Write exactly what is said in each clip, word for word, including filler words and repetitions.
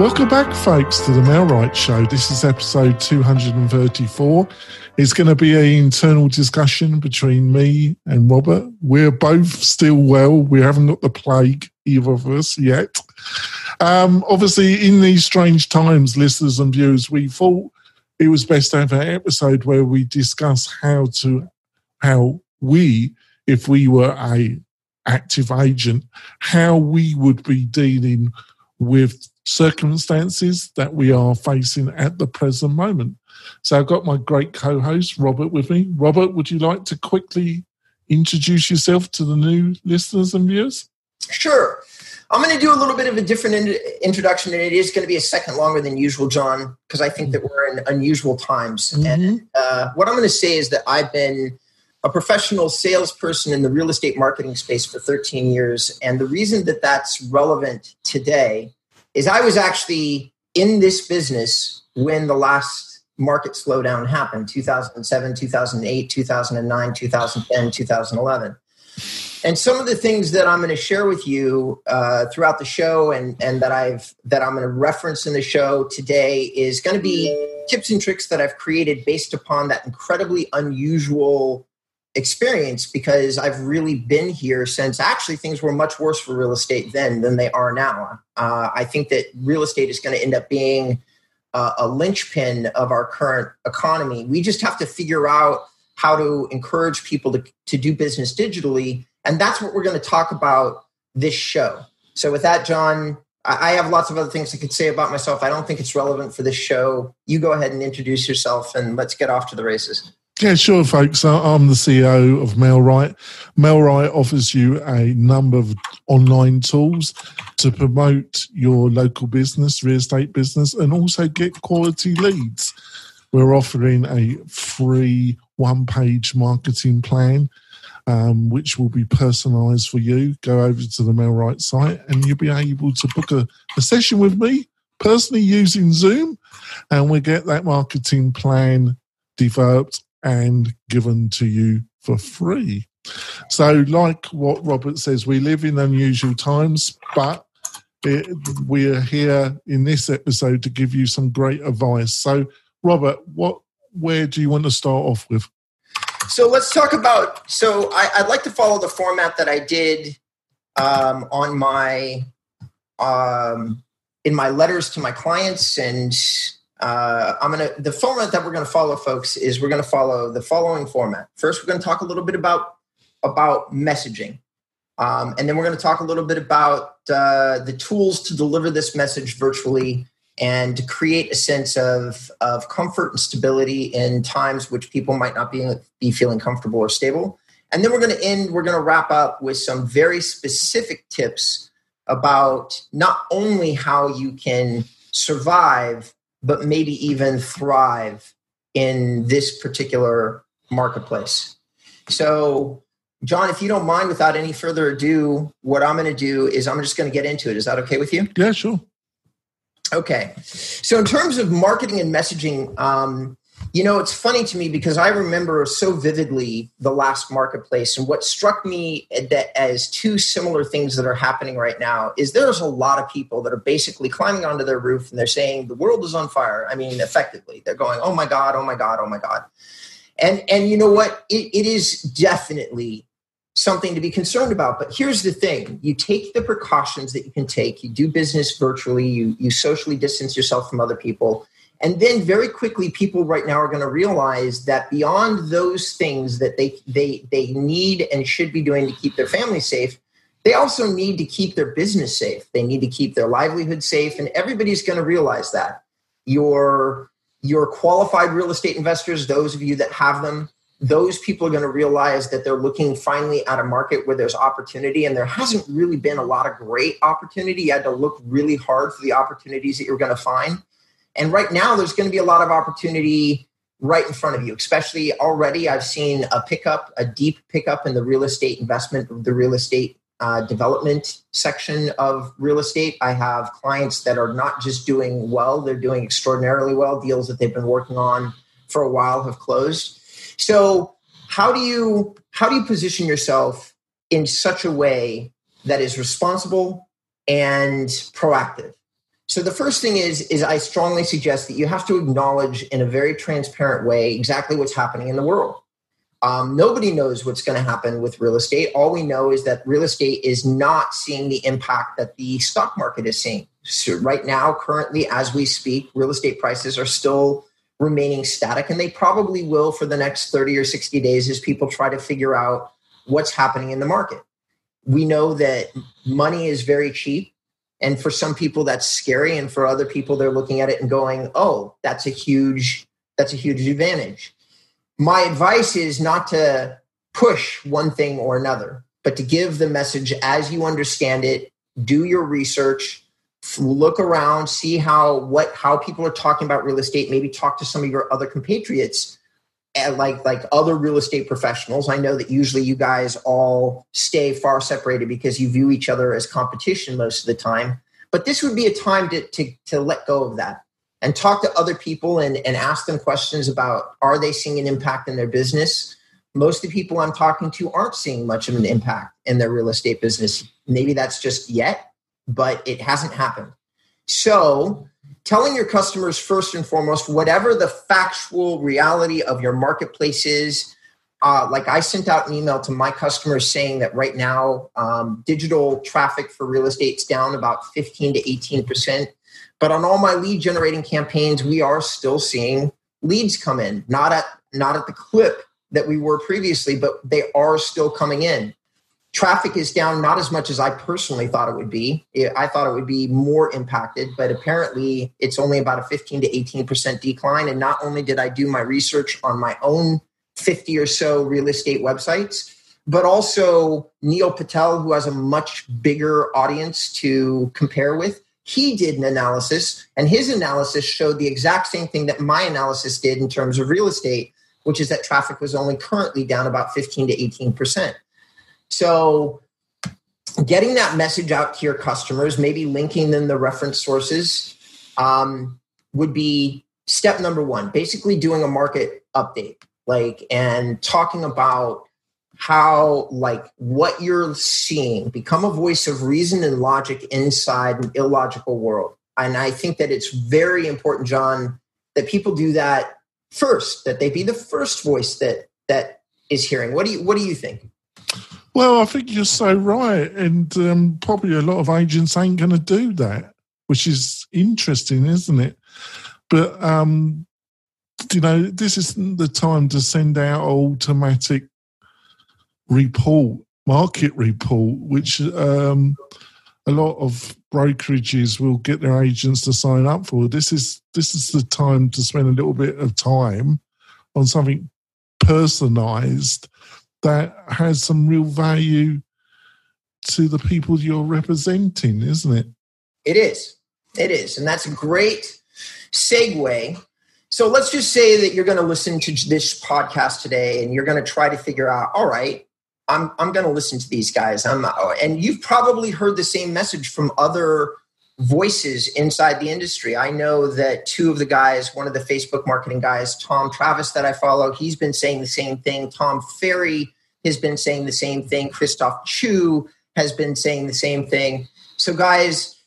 Welcome back, folks, to the Mail-Right Show. This is episode two hundred thirty-four. It's going to be an internal discussion between me and Robert. We're both still well. We haven't got the plague, either of us, yet. Um, obviously, in these strange times, listeners and viewers, we thought it was best to have an episode where we discuss how to, how we, if we were an active agent, how we would be dealing with circumstances that we are facing at the present moment. So I've got my great co-host, Robert, with me. Robert, would you like to quickly introduce yourself to the new listeners and viewers? Sure. I'm going to do a little bit of a different in- introduction, and it is going to be a second longer than usual, John, because I think that we're in unusual times. Mm-hmm. And uh, what I'm going to say is that I've been a professional salesperson in the real estate marketing space for thirteen years. And the reason that that's relevant today is I was actually in this business when the last market slowdown happened, two thousand seven, two thousand eight, two thousand nine, two thousand ten, two thousand eleven. And some of the things that I'm going to share with you uh, throughout the show and, and that, I've, that I'm going to reference in the show today is going to be tips and tricks that I've created based upon that incredibly unusual experience, because I've really been here since actually things were much worse for real estate then than they are now. Uh, I think that real estate is going to end up being uh, a linchpin of our current economy. We just have to figure out how to encourage people to, to do business digitally. And that's what we're going to talk about this show. So with that, John, I, I have lots of other things I could say about myself. I don't think it's relevant for this show. You go ahead and introduce yourself and let's get off to the races. Yeah, sure, folks. I'm the C E O of Mail-Right. Mail-Right offers you a number of online tools to promote your local business, real estate business, and also get quality leads. We're offering a free one-page marketing plan, um, which will be personalised for you. Go over to the Mail-Right site and you'll be able to book a, a session with me, personally using Zoom, and we get that marketing plan developed and given to you for free. So like what Robert says, we live in unusual times, but it, we are here in this episode to give you some great advice. So Robert, what, where do you want to start off with? So let's talk about, so I, I'd like to follow the format that I did um, on my, um, in my letters to my clients, and Uh, I'm gonna. The format that we're gonna follow, folks, is we're gonna follow the following format. First, we're gonna talk a little bit about about messaging, um, and then we're gonna talk a little bit about uh, the tools to deliver this message virtually and to create a sense of of comfort and stability in times which people might not be be feeling comfortable or stable. And then we're gonna end. We're gonna wrap up with some very specific tips about not only how you can survive, but maybe even thrive in this particular marketplace. So, John, if you don't mind, without any further ado, what I'm going to do is I'm just going to get into it. Is that okay with you? Yeah, sure. Okay. So in terms of marketing and messaging, um, you know, it's funny to me because I remember so vividly the last marketplace, and what struck me that as two similar things that are happening right now is there's a lot of people that are basically climbing onto their roof and they're saying the world is on fire. I mean, effectively, they're going, oh my God, oh my God, oh my God. And and you know what? It, it is definitely something to be concerned about. But here's the thing. You take the precautions that you can take. You do business virtually. You you socially distance yourself from other people. And then very quickly, people right now are going to realize that beyond those things that they they they need and should be doing to keep their family safe, they also need to keep their business safe. They need to keep their livelihood safe. And everybody's going to realize that. Your, your qualified real estate investors, those of you that have them, those people are going to realize that they're looking finally at a market where there's opportunity. And there hasn't really been a lot of great opportunity. You had to look really hard for the opportunities that you're going to find. And right now, there's going to be a lot of opportunity right in front of you, especially already I've seen a pickup, a deep pickup in the real estate investment, the real estate uh, development section of real estate. I have clients that are not just doing well, they're doing extraordinarily well. Deals that they've been working on for a while have closed. So how do you, how do you position yourself in such a way that is responsible and proactive? So the first thing is, is I strongly suggest that you have to acknowledge in a very transparent way exactly what's happening in the world. Um, nobody knows what's going to happen with real estate. All we know is that real estate is not seeing the impact that the stock market is seeing. So right now, currently, as we speak, real estate prices are still remaining static, and they probably will for the next thirty or sixty days as people try to figure out what's happening in the market. We know that money is very cheap, and for some people that's scary, and for other people they're looking at it and going, "Oh, that's a huge that's a huge advantage." My advice is not to push one thing or another, but to give the message as you understand it, do your research, look around, see how what how people are talking about real estate, maybe talk to some of your other compatriots, like like other real estate professionals. I know that usually you guys all stay far separated because you view each other as competition most of the time, but this would be a time to to, to let go of that and talk to other people and, and ask them questions about, are they seeing an impact in their business? Most of the people I'm talking to aren't seeing much of an impact in their real estate business. Maybe that's just yet, but it hasn't happened. So telling your customers first and foremost, whatever the factual reality of your marketplace is, uh, like I sent out an email to my customers saying that right now, um, digital traffic for real estate is down about fifteen to eighteen percent. But on all my lead generating campaigns, we are still seeing leads come in, not at not at the clip that we were previously, but they are still coming in. Traffic is down not as much as I personally thought it would be. I thought it would be more impacted, but apparently it's only about a fifteen to eighteen percent decline. And not only did I do my research on my own fifty or so real estate websites, but also Neil Patel, who has a much bigger audience to compare with, he did an analysis, and his analysis showed the exact same thing that my analysis did in terms of real estate, which is that traffic was only currently down about fifteen to eighteen percent. So getting that message out to your customers, maybe linking them the reference sources, um, would be step number one, basically doing a market update, like, and talking about how, like, what you're seeing. Become a voice of reason and logic inside an illogical world. And I think that it's very important, John, that people do that first, that they be the first voice that that is hearing. What do you, what do you think? Well, I think you're so right. And um, probably a lot of agents ain't going to do that, which is interesting, isn't it? But, um, you know, this isn't the time to send out automatic report, market report, which um, a lot of brokerages will get their agents to sign up for. This is this is the time to spend a little bit of time on something personalised that has some real value to the people you're representing, isn't it? It is. It is. And that's a great segue. So let's just say that you're going to listen to this podcast today and you're going to try to figure out, all right, I'm I'm going to listen to these guys. I'm and you've probably heard the same message from other voices inside the industry. I know that two of the guys, one of the Facebook marketing guys, Tom Travis, that I follow, he's been saying the same thing. Tom Ferry has been saying the same thing. Christoph Chu has been saying the same thing. So guys,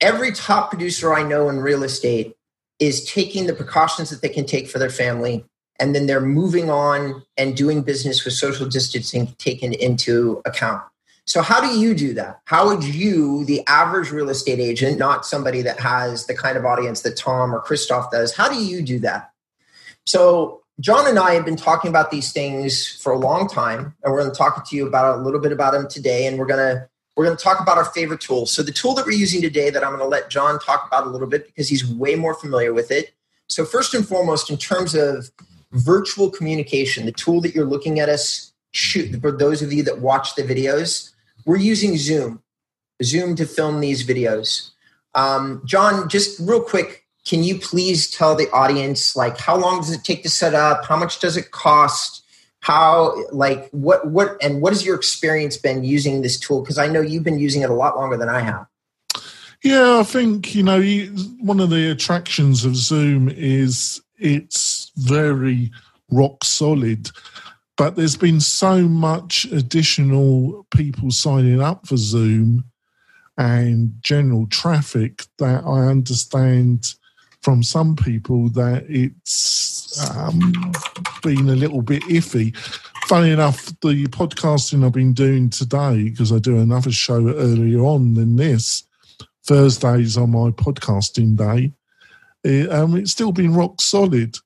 every top producer I know in real estate is taking the precautions that they can take for their family, and then they're moving on and doing business with social distancing taken into account. So how do you do that? How would you, the average real estate agent, not somebody that has the kind of audience that Tom or Christoph does, how do you do that? So John and I have been talking about these things for a long time, and we're going to talk to you about a little bit about them today, and we're going to we're going to talk about our favorite tools. So the tool that we're using today that I'm going to let John talk about a little bit because he's way more familiar with it. So first and foremost, in terms of virtual communication, the tool that you're looking at us, shoot, for those of you that watch the videos, we're using Zoom, Zoom to film these videos. Um, John, just real quick, can you please tell the audience, like, how long does it take to set up? How much does it cost? How, like, what, what, and what has your experience been using this tool? Because I know you've been using it a lot longer than I have. Yeah, I think, you know, one of the attractions of Zoom is it's very rock solid. But there's been so much additional people signing up for Zoom and general traffic that I understand from some people that it's um, been a little bit iffy. Funny enough, the podcasting I've been doing today, because I do another show earlier on than this, Thursdays on my podcasting day, it, um, it's still been rock solid.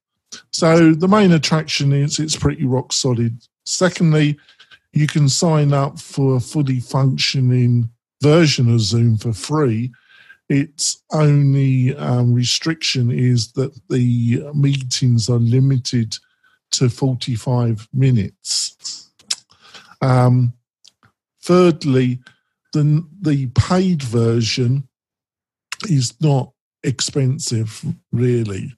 So the main attraction is it's pretty rock solid. Secondly, you can sign up for a fully functioning version of Zoom for free. Its only um, restriction is that the meetings are limited to forty-five minutes. Um, thirdly, the, the paid version is not expensive, really.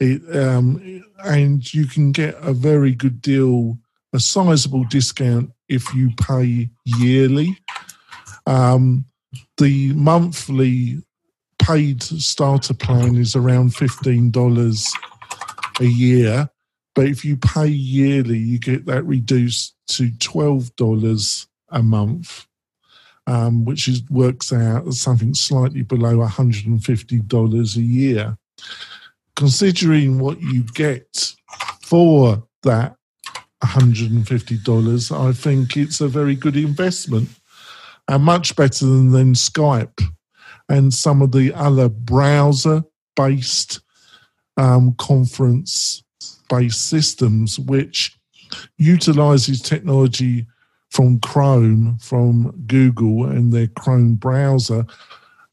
It, um, and you can get a very good deal, a sizable discount if you pay yearly. Um, the monthly paid starter plan is around fifteen dollars a year. But if you pay yearly, you get that reduced to twelve dollars a month, um, which is, works out as something slightly below one hundred fifty dollars a year. Considering what you get for that one hundred fifty dollars, I think it's a very good investment and much better than, than Skype and some of the other browser-based um, conference based systems, which utilizes technology from Chrome, from Google and their Chrome browser.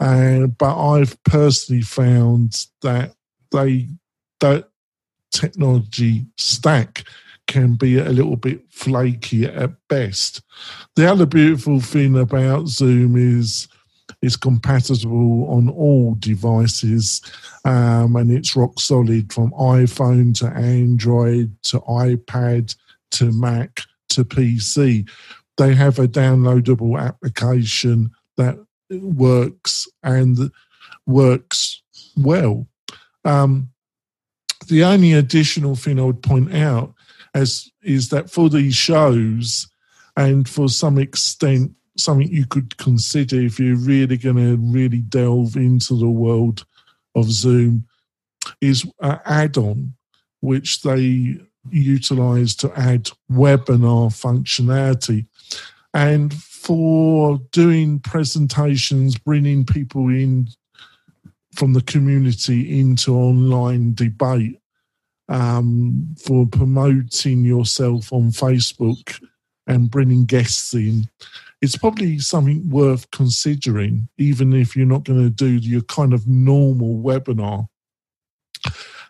Uh, but I've personally found that they that technology stack can be a little bit flaky at best. The other beautiful thing about Zoom is it's compatible on all devices, um, and it's rock solid from iPhone to Android to iPad to Mac to P C. They have a downloadable application that works and works well. Um, the only additional thing I would point out as is that for these shows, and for some extent, something you could consider if you're really going to really delve into the world of Zoom, is an add-on which they utilize to add webinar functionality. And for doing presentations, bringing people in from the community into online debate, um, for promoting yourself on Facebook and bringing guests in, it's probably something worth considering, even if you're not going to do your kind of normal webinar.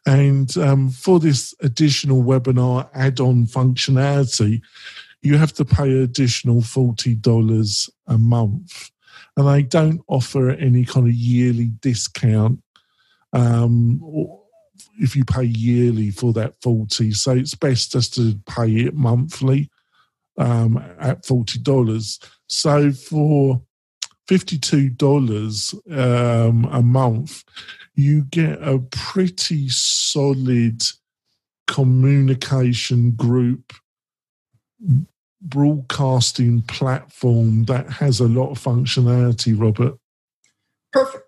And um, for this additional webinar add-on functionality, you have to pay an additional forty dollars a month. And they don't offer any kind of yearly discount um, if you pay yearly for that forty dollars. So it's best just to pay it monthly um, at forty dollars. So for fifty-two dollars um, a month, you get a pretty solid communication group broadcasting platform that has a lot of functionality, Robert. Perfect.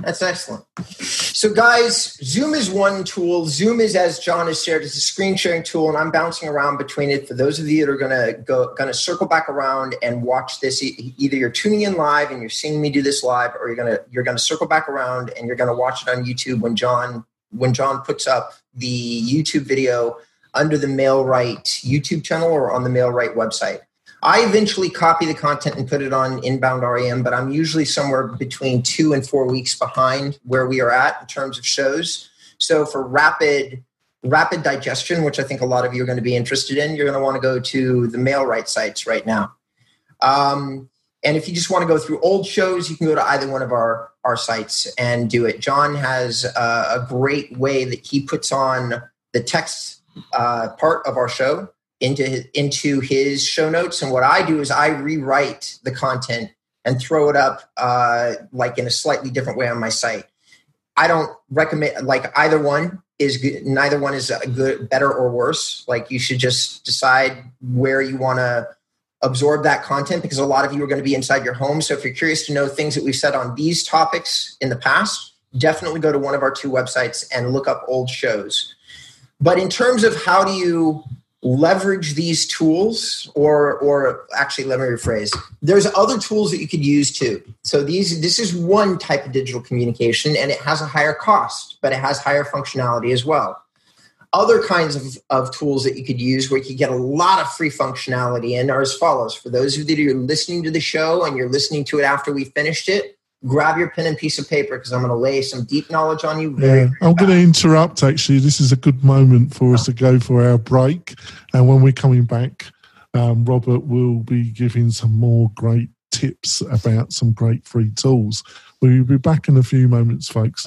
That's excellent. So guys, Zoom is one tool. Zoom is, as John has shared, it's a screen sharing tool, and I'm bouncing around between it. For those of you that are going to go, going to circle back around and watch this, either you're tuning in live and you're seeing me do this live, or you're going to you're going to circle back around and you're going to watch it on YouTube when John when John puts up the YouTube video under the Mail-Right YouTube channel or on the Mail-Right website. I eventually copy the content and put it on Inbound R E M, but I'm usually somewhere between two and four weeks behind where we are at in terms of shows. So for rapid rapid digestion, which I think a lot of you are going to be interested in, you're going to want to go to the Mail-Right sites right now. Um, and if you just want to go through old shows, you can go to either one of our, our sites and do it. John has uh, a great way that he puts on the text Uh, part of our show into his, into his show notes. And what I do is I rewrite the content and throw it up uh, like in a slightly different way on my site. I don't recommend like either one is good. Neither one is a good, better or worse. Like you should just decide where you want to absorb that content, because a lot of you are going to be inside your home. So if you're curious to know things that we've said on these topics in the past, definitely go to one of our two websites and look up old shows. But in terms of how do you leverage these tools, or or actually, let me rephrase, there's other tools that you could use too. So these this is one type of digital communication, and it has a higher cost, but it has higher functionality as well. Other kinds of, of tools that you could use where you could get a lot of free functionality in are as follows. For those of you that are listening to the show and you're listening to it after we finished it, grab your pen and piece of paper, because I'm going to lay some deep knowledge on you. Very, yeah. very I'm going to interrupt, actually. This is a good moment for us to go for our break. And when we're coming back, um, Robert will be giving some more great tips about some great free tools. We'll be back in a few moments, folks.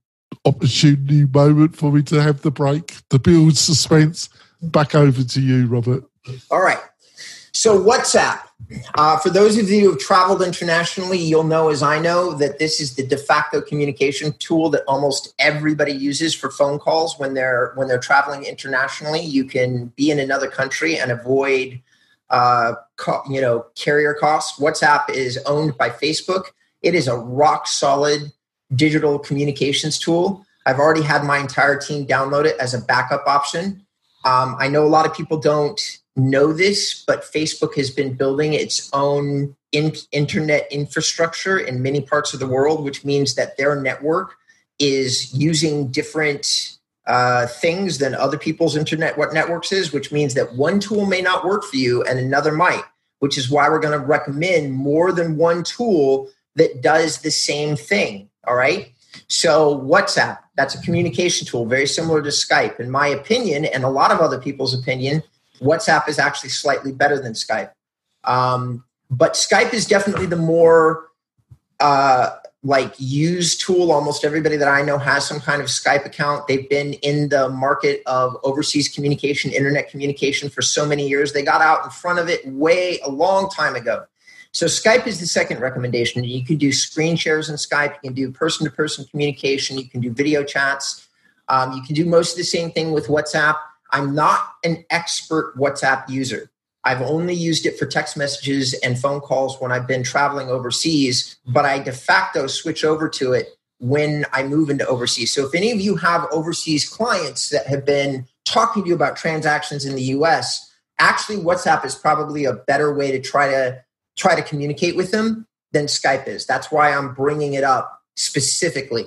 opportunity moment for me to have the break, to build suspense. Back over to you, Robert. All right. So WhatsApp. Uh, for those of you who have traveled internationally, you'll know, as I know, that this is the de facto communication tool that almost everybody uses for phone calls when they're when they're traveling internationally. You can be in another country and avoid, uh, co- you know, carrier costs. WhatsApp is owned by Facebook. It is a rock solid digital communications tool. I've already had my entire team download it as a backup option. Um, I know a lot of people don't know this, but Facebook has been building its own in- internet infrastructure in many parts of the world, which means that their network is using different uh, things than other people's internet what networks is, which means that one tool may not work for you and another might, which is why we're going to recommend more than one tool that does the same thing. All right. So WhatsApp, that's a communication tool, very similar to Skype. In my opinion, and a lot of other people's opinion, WhatsApp is actually slightly better than Skype. Um, but Skype is definitely the more uh, like used tool. Almost everybody that I know has some kind of Skype account. They've been in the market of overseas communication, internet communication for so many years. They got out in front of it way a long time ago. So Skype is the second recommendation. You can do screen shares in Skype. You can do person-to-person communication. You can do video chats. Um, you can do most of the same thing with WhatsApp. I'm not an expert WhatsApp user. I've only used it for text messages and phone calls when I've been traveling overseas, but I de facto switch over to it when I move into overseas. So if any of you have overseas clients that have been talking to you about transactions in the U S, actually WhatsApp is probably a better way to try to try to communicate with them than Skype is. That's why I'm bringing it up specifically.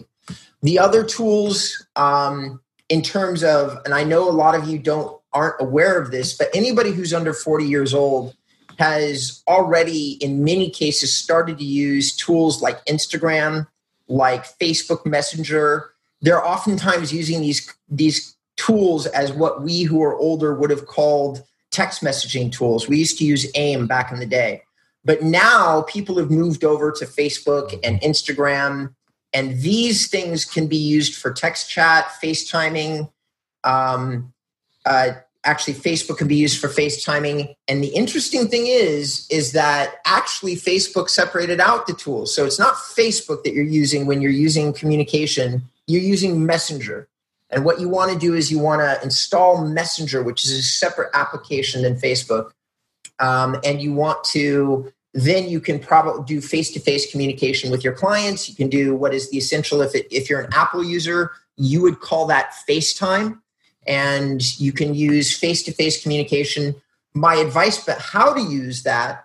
The other tools um, in terms of, and I know a lot of you don't aren't aware of this, but anybody who's under forty years old has already in many cases started to use tools like Instagram, like Facebook Messenger. They're oftentimes using these, these tools as what we who are older would have called text messaging tools. We used to use AIM back in the day. But now people have moved over to Facebook and Instagram, and these things can be used for text chat, FaceTiming. Um, uh, actually, Facebook can be used for FaceTiming. And the interesting thing is, is that actually Facebook separated out the tools. So it's not Facebook that you're using when you're using communication. You're using Messenger. And what you want to do is you want to install Messenger, which is a separate application than Facebook. Um, and you want to, then you can probably do face-to-face communication with your clients. You can do what is the essential, if it, if you're an Apple user, you would call that FaceTime, and you can use face-to-face communication. My advice, but how to use that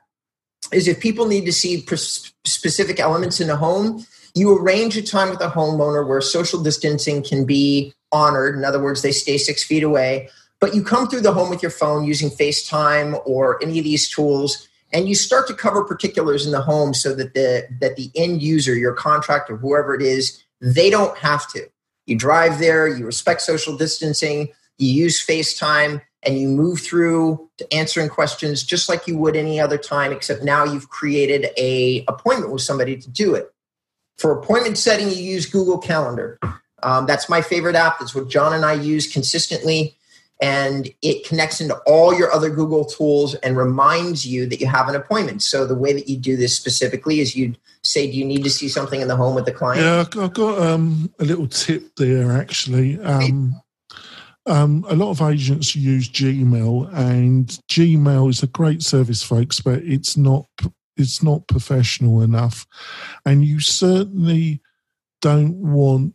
is if people need to see pre- specific elements in the home, you arrange a time with the homeowner where social distancing can be honored. In other words, they stay six feet away. But you come through the home with your phone using FaceTime or any of these tools, and you start to cover particulars in the home so that the that the end user, your contractor, whoever it is, they don't have to. You drive there, you respect social distancing, you use FaceTime, and you move through to answering questions just like you would any other time, except now you've created an appointment with somebody to do it. For appointment setting, you use Google Calendar. Um, that's my favorite app. That's what John and I use consistently. And it connects into all your other Google tools and reminds you that you have an appointment. So the way that you do this specifically is you'd say, do you need to see something in the home with the client? Yeah, I've got um, a little tip there, actually. Um, um, a lot of agents use Gmail, and Gmail is a great service, folks, but it's not it's not professional enough. And you certainly don't want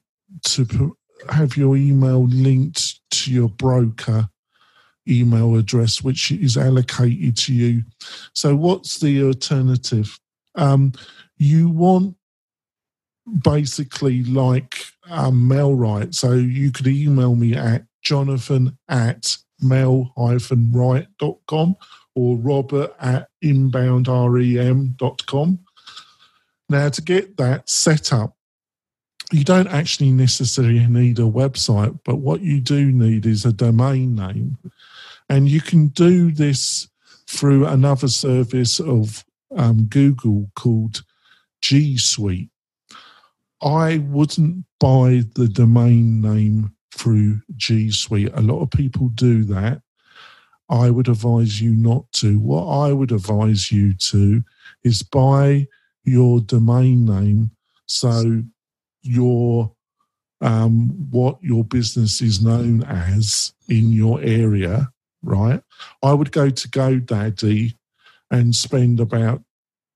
to have your email linked to your broker email address, which is allocated to you. So what's the alternative? Um, you want basically like um, Mail-Right. So you could email me at jonathan at mail dash right dot com or robert at inbound rem dot com. Now, to get that set up, you don't actually necessarily need a website, but what you do need is a domain name. And you can do this through another service of um, Google called G Suite. I wouldn't buy the domain name through G Suite. A lot of people do that. I would advise you not to. What I would advise you to is buy your domain name, so your um, what your business is known as in your area, right? I would go to GoDaddy and spend about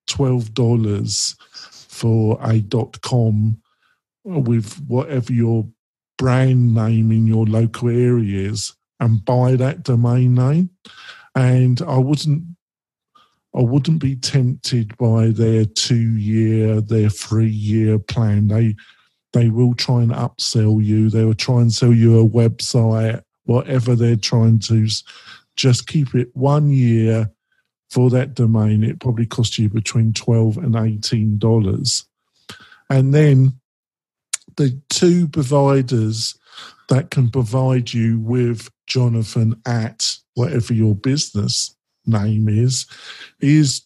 twelve dollars for a .com with whatever your brand name in your local area is, and buy that domain name. And I wouldn't I wouldn't be tempted by their two-year, their three-year plan. They They will try and upsell you. They will try and sell you a website, whatever they're trying to. Just keep it one year for that domain. It probably costs you between twelve dollars and eighteen dollars. And then the two providers that can provide you with Jonathan at whatever your business name is, is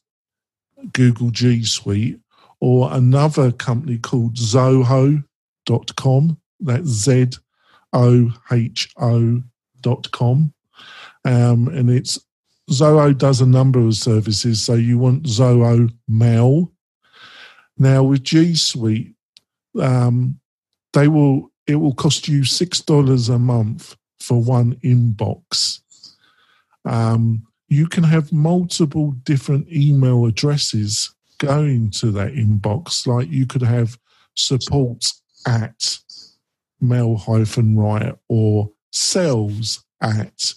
Google G Suite or another company called Zoho. dot com. That's Z O H O dot com. Um, and it's Zoho does a number of services, so you want Zoho Mail. Now with G Suite, um, they will it will cost you six dollars a month for one inbox. Um, you can have multiple different email addresses going to that inbox. Like you could have support at mail-right or sales at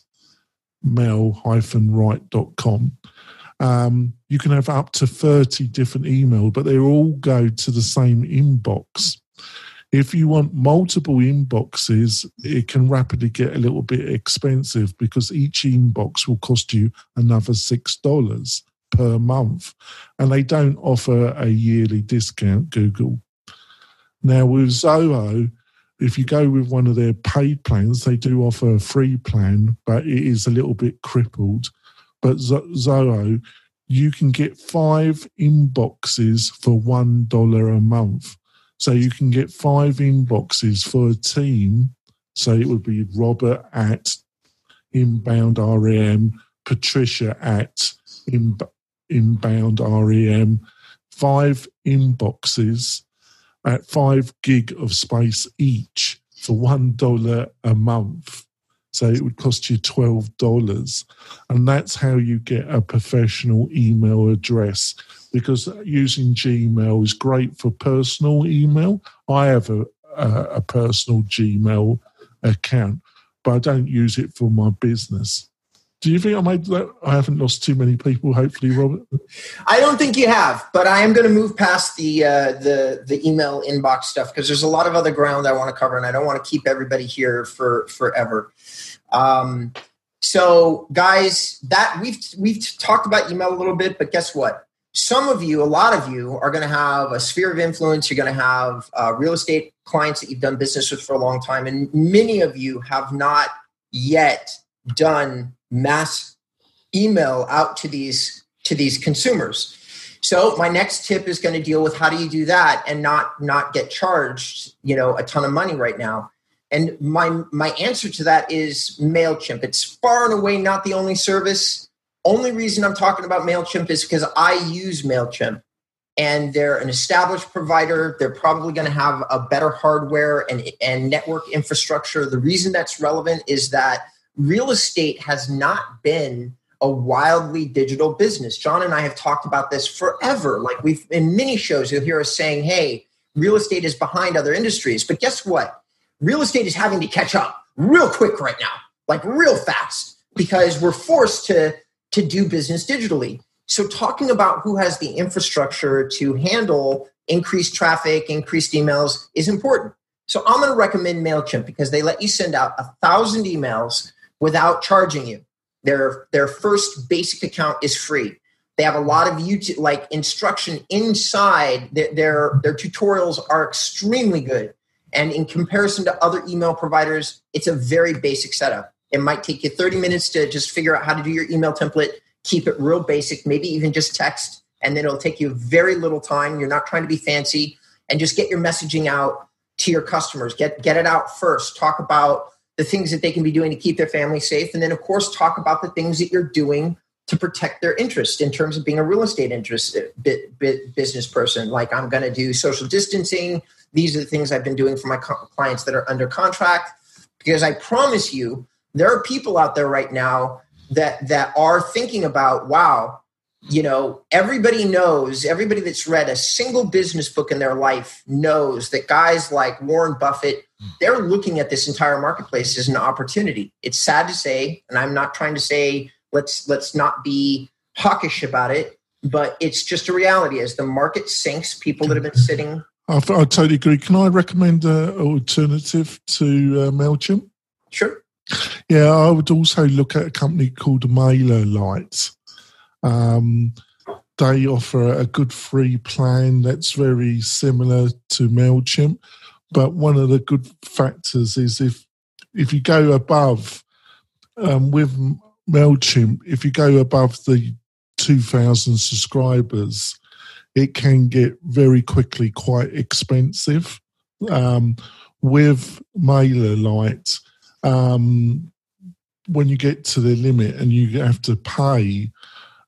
mail dash right dot com. Um, you can have up to thirty different emails, but they all go to the same inbox. If you want multiple inboxes, it can rapidly get a little bit expensive because each inbox will cost you another six dollars per month. And they don't offer a yearly discount, Google. Now, with Zoho, if you go with one of their paid plans, they do offer a free plan, but it is a little bit crippled. But Zoho, you can get five inboxes for one dollar a month. So you can get five inboxes for a team. So it would be Robert at Inbound R E M, Patricia at Inbound R E M, five inboxes at five gig of space each for one dollar a month. So it would cost you twelve dollars. And that's how you get a professional email address, because using Gmail is great for personal email. I have a, a, a personal Gmail account, but I don't use it for my business. Do you think I made that? I haven't lost too many people, hopefully, Robert. I don't think you have, but I am going to move past the uh, the the email inbox stuff because there's a lot of other ground I want to cover, and I don't want to keep everybody here for forever. Um, so, guys, that we've we've talked about email a little bit, but guess what? Some of you, a lot of you, are going to have a sphere of influence. You're going to have uh, real estate clients that you've done business with for a long time, and many of you have not yet done mass email out to these to these consumers. So my next tip is going to deal with how do you do that and not not get charged, you know, a ton of money right now. And my my answer to that is MailChimp. It's far and away not the only service. Only reason I'm talking about MailChimp is because I use MailChimp. And they're an established provider. They're probably going to have a better hardware and, and network infrastructure. The reason that's relevant is that real estate has not been a wildly digital business. John and I have talked about this forever. Like we've in many shows, you'll hear us saying, hey, real estate is behind other industries. But guess what? Real estate is having to catch up real quick right now, like real fast, because we're forced to, to do business digitally. So talking about who has the infrastructure to handle increased traffic, increased emails is important. So I'm going to recommend MailChimp because they let you send out a thousand emails without charging you. Their, their first basic account is free. They have a lot of YouTube, like instruction inside. Their, their, their tutorials are extremely good. And in comparison to other email providers, it's a very basic setup. It might take you thirty minutes to just figure out how to do your email template. Keep it real basic, maybe even just text, and then it'll take you very little time. You're not trying to be fancy, and just get your messaging out to your customers. Get get it out first. Talk about the things that they can be doing to keep their family safe, and then, of course, talk about the things that you're doing to protect their interest in terms of being a real estate interest business person. Like, I'm going to do social distancing. These are the things I've been doing for my clients that are under contract, because I promise you, there are people out there right now that that are thinking about, wow, you know, everybody knows, everybody that's read a single business book in their life knows that guys like Warren Buffett, they're looking at this entire marketplace as an opportunity. It's sad to say, and I'm not trying to say let's let's not be hawkish about it, but it's just a reality. As the market sinks, people that have been sitting... I, I totally agree. Can I recommend an alternative to uh, MailChimp? Sure. Yeah, I would also look at a company called MailerLite. Um, they offer a good free plan that's very similar to MailChimp. But one of the good factors is if if you go above, um, with MailChimp, if you go above the two thousand subscribers, it can get very quickly quite expensive. Um, with MailerLite, Um, when you get to the limit and you have to pay,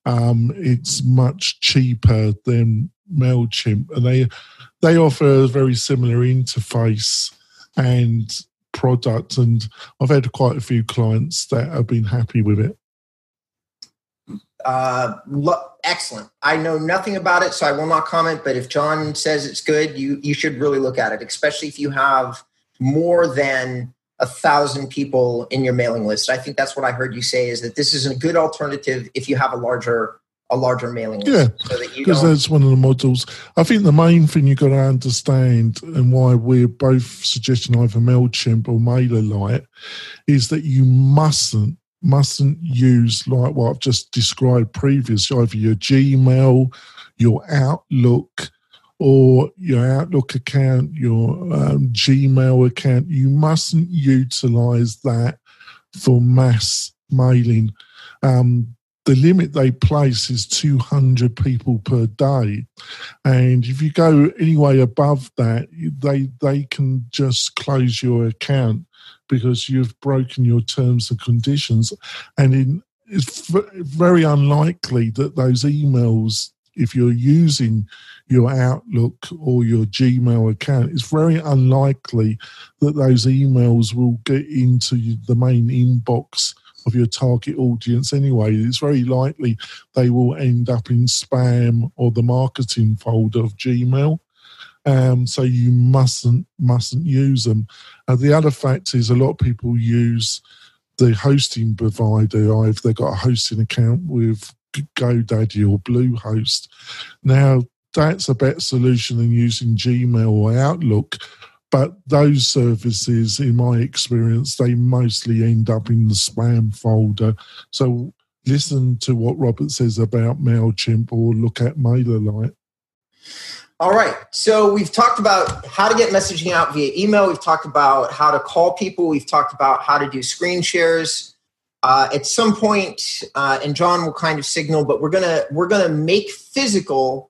um, it's much cheaper than MailChimp. And they they offer a very similar interface and product. And I've had quite a few clients that have been happy with it. Uh, lo- excellent. I know nothing about it, so I will not comment. But if John says it's good, you, you should really look at it, especially if you have more than a thousand people in your mailing list. I think that's what I heard you say, is that this is a good alternative if you have a larger a larger mailing list. Yeah, so that you because don't... that's one of the models. I think the main thing you've got to understand, and why we're both suggesting either MailChimp or MailerLite, is that you mustn't mustn't use, like what I've just described previously, either your Gmail, your Outlook, or your Outlook account, your um, Gmail account. You mustn't utilize that for mass mailing. Um, the limit they place is two hundred people per day. And if you go any way above that, they they can just close your account because you've broken your terms and conditions. And in, it's very unlikely that those emails, if you're using your Outlook or your Gmail account, it's very unlikely that those emails will get into the main inbox of your target audience anyway. It's very likely they will end up in spam or the marketing folder of Gmail. Um, so you mustn't, mustn't use them. Uh, the other fact is a lot of people use the hosting provider. If they've got a hosting account with GoDaddy or Bluehost. Now, that's a better solution than using Gmail or Outlook, but those services, in my experience, they mostly end up in the spam folder. So listen to what Robert says about MailChimp or look at MailerLite. All right. So we've talked about how to get messaging out via email. We've talked about how to call people. We've talked about how to do screen shares. Uh, at some point, uh, and John will kind of signal, but we're gonna we're gonna make physical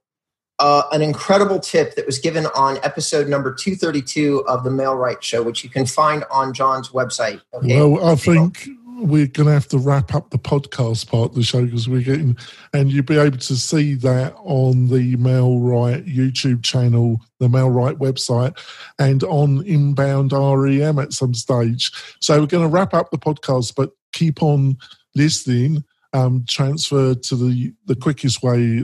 uh, an incredible tip that was given on episode number two thirty-two of the Mail-Right Show, which you can find on John's website. Okay? Well, I think we're gonna have to wrap up the podcast part of the show because we're getting, and you'll be able to see that on the Mail-Right YouTube channel, the Mail-Right website, and on Inbound R E M at some stage. So we're gonna wrap up the podcast, but keep on listening. Um, transfer to the, the quickest way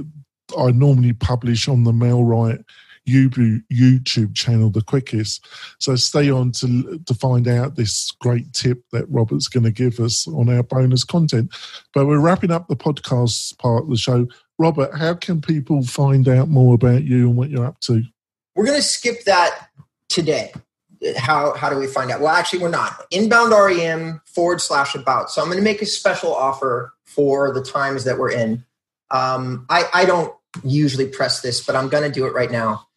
I normally publish on the Mail-Right YouTube channel, the quickest. So stay on to to find out this great tip that Robert's going to give us on our bonus content. But we're wrapping up the podcast part of the show. Robert, how can people find out more about you and what you're up to? We're going to skip that today. How how do we find out? Well, actually, we're not. Inbound R E M forward slash about. So I'm going to make a special offer for the times that we're in. Um, I, I don't usually press this, but I'm going to do it right now.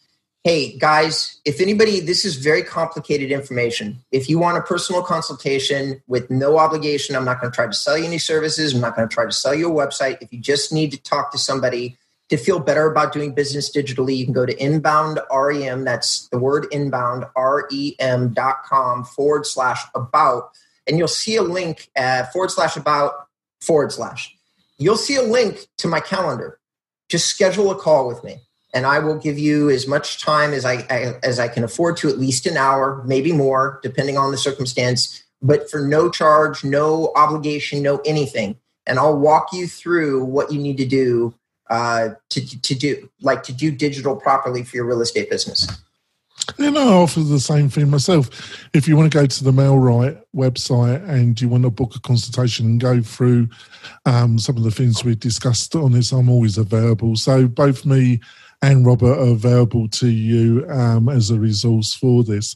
Hey, guys, if anybody, this is very complicated information. If you want a personal consultation with no obligation, I'm not going to try to sell you any services. I'm not going to try to sell you a website. If you just need to talk to somebody to feel better about doing business digitally, you can go to Inbound R E M. That's the word Inbound, R E M dot com forward slash about. And you'll see a link at forward slash about forward slash. You'll see a link to my calendar. Just schedule a call with me, and I will give you as much time as I, I as I can afford to, at least an hour, maybe more, depending on the circumstance, but for no charge, no obligation, no anything. And I'll walk you through what you need to do Uh, to to do like to do digital properly for your real estate business. And I offer the same thing myself. If you want to go to the Mail-Right website and you want to book a consultation and go through um, some of the things we discussed on this, I'm always available. So both me and Robert are available to you um, as a resource for this.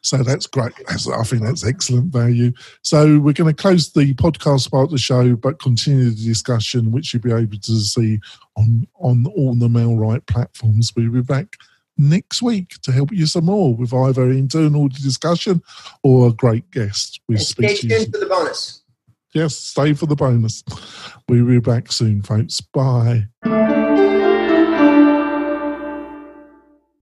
So that's great. That's, I think that's excellent value. So we're going to close the podcast part of the show, but continue the discussion, which you'll be able to see on, on all the Mail-Right platforms. We'll be back next week to help you some more with either internal discussion or a great guest. We'll stay tuned for the bonus. Yes, stay for the bonus. We'll be back soon, folks. Bye.